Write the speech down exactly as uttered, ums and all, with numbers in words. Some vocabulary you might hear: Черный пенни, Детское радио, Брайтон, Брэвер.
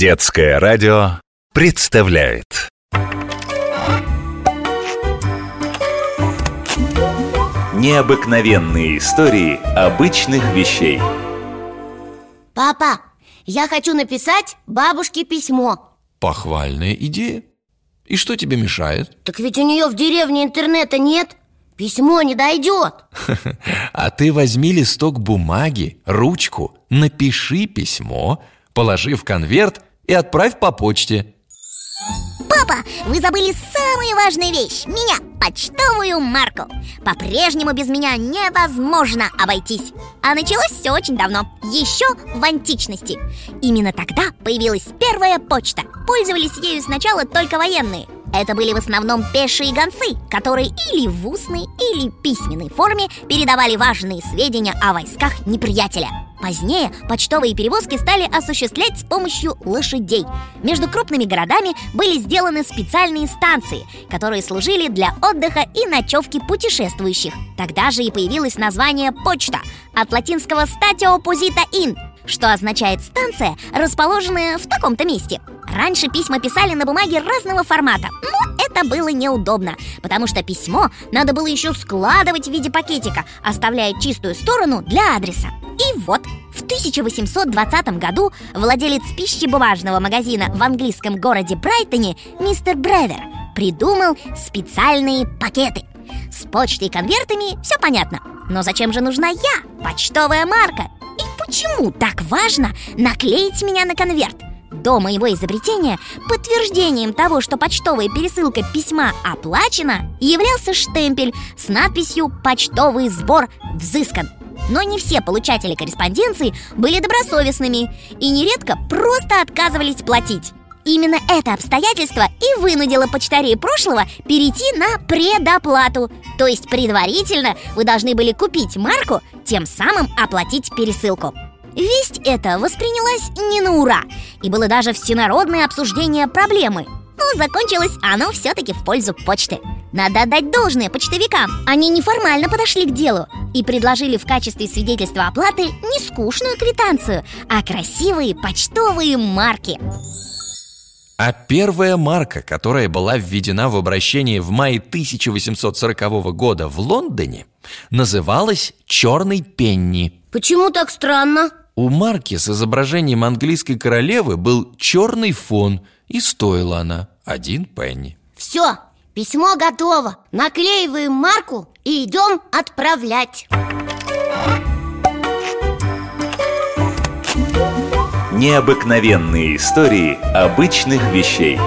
Детское радио представляет. Необыкновенные истории обычных вещей. Папа, я хочу написать бабушке письмо. Похвальная идея. И что тебе мешает? Так ведь у нее в деревне интернета нет. Письмо не дойдет. А ты возьми листок бумаги, ручку, напиши письмо, положи в конверт и отправь по почте. Папа, вы забыли самую важную вещь. Меня, почтовую марку. По-прежнему без меня невозможно обойтись. А началось все очень давно, еще в античности. Именно тогда появилась первая почта. Пользовались ею сначала только военные. Это были в основном пешие гонцы, которые или в устной, или письменной форме передавали важные сведения о войсках неприятеля. Позднее почтовые перевозки стали осуществлять с помощью лошадей. Между крупными городами были сделаны специальные станции, которые служили для отдыха и ночевки путешествующих. Тогда же и появилось название «почта» от латинского «statio posita in», что означает «станция, расположенная в таком-то месте». Раньше письма писали на бумаге разного формата, но это было неудобно, потому что письмо надо было еще складывать в виде пакетика, оставляя чистую сторону для адреса. И вот, в тысяча восемьсот двадцатом году владелец пищебумажного магазина в английском городе Брайтоне мистер Брэвер придумал специальные пакеты. С почтой и конвертами все понятно, но зачем же нужна я, почтовая марка? И почему так важно наклеить меня на конверт? До моего изобретения подтверждением того, что почтовая пересылка письма оплачена, являлся штемпель с надписью «Почтовый сбор взыскан». Но не все получатели корреспонденции были добросовестными и нередко просто отказывались платить. Именно это обстоятельство и вынудило почтарей прошлого перейти на предоплату. То есть предварительно вы должны были купить марку, тем самым оплатить пересылку. Весть эта воспринялась не на ура, и было даже всенародное обсуждение проблемы. Но закончилось оно все-таки в пользу почты. Надо отдать должное почтовикам. Они неформально подошли к делу и предложили в качестве свидетельства оплаты не скучную квитанцию, а красивые почтовые марки. А первая марка, которая была введена в обращение в мае тысяча восемьсот сорокового года в Лондоне, называлась «Черный пенни». Почему так странно? У марки с изображением английской королевы был черный фон, и стоила она один пенни. Все, письмо готово. Наклеиваем марку и идем отправлять. Необыкновенные истории обычных вещей.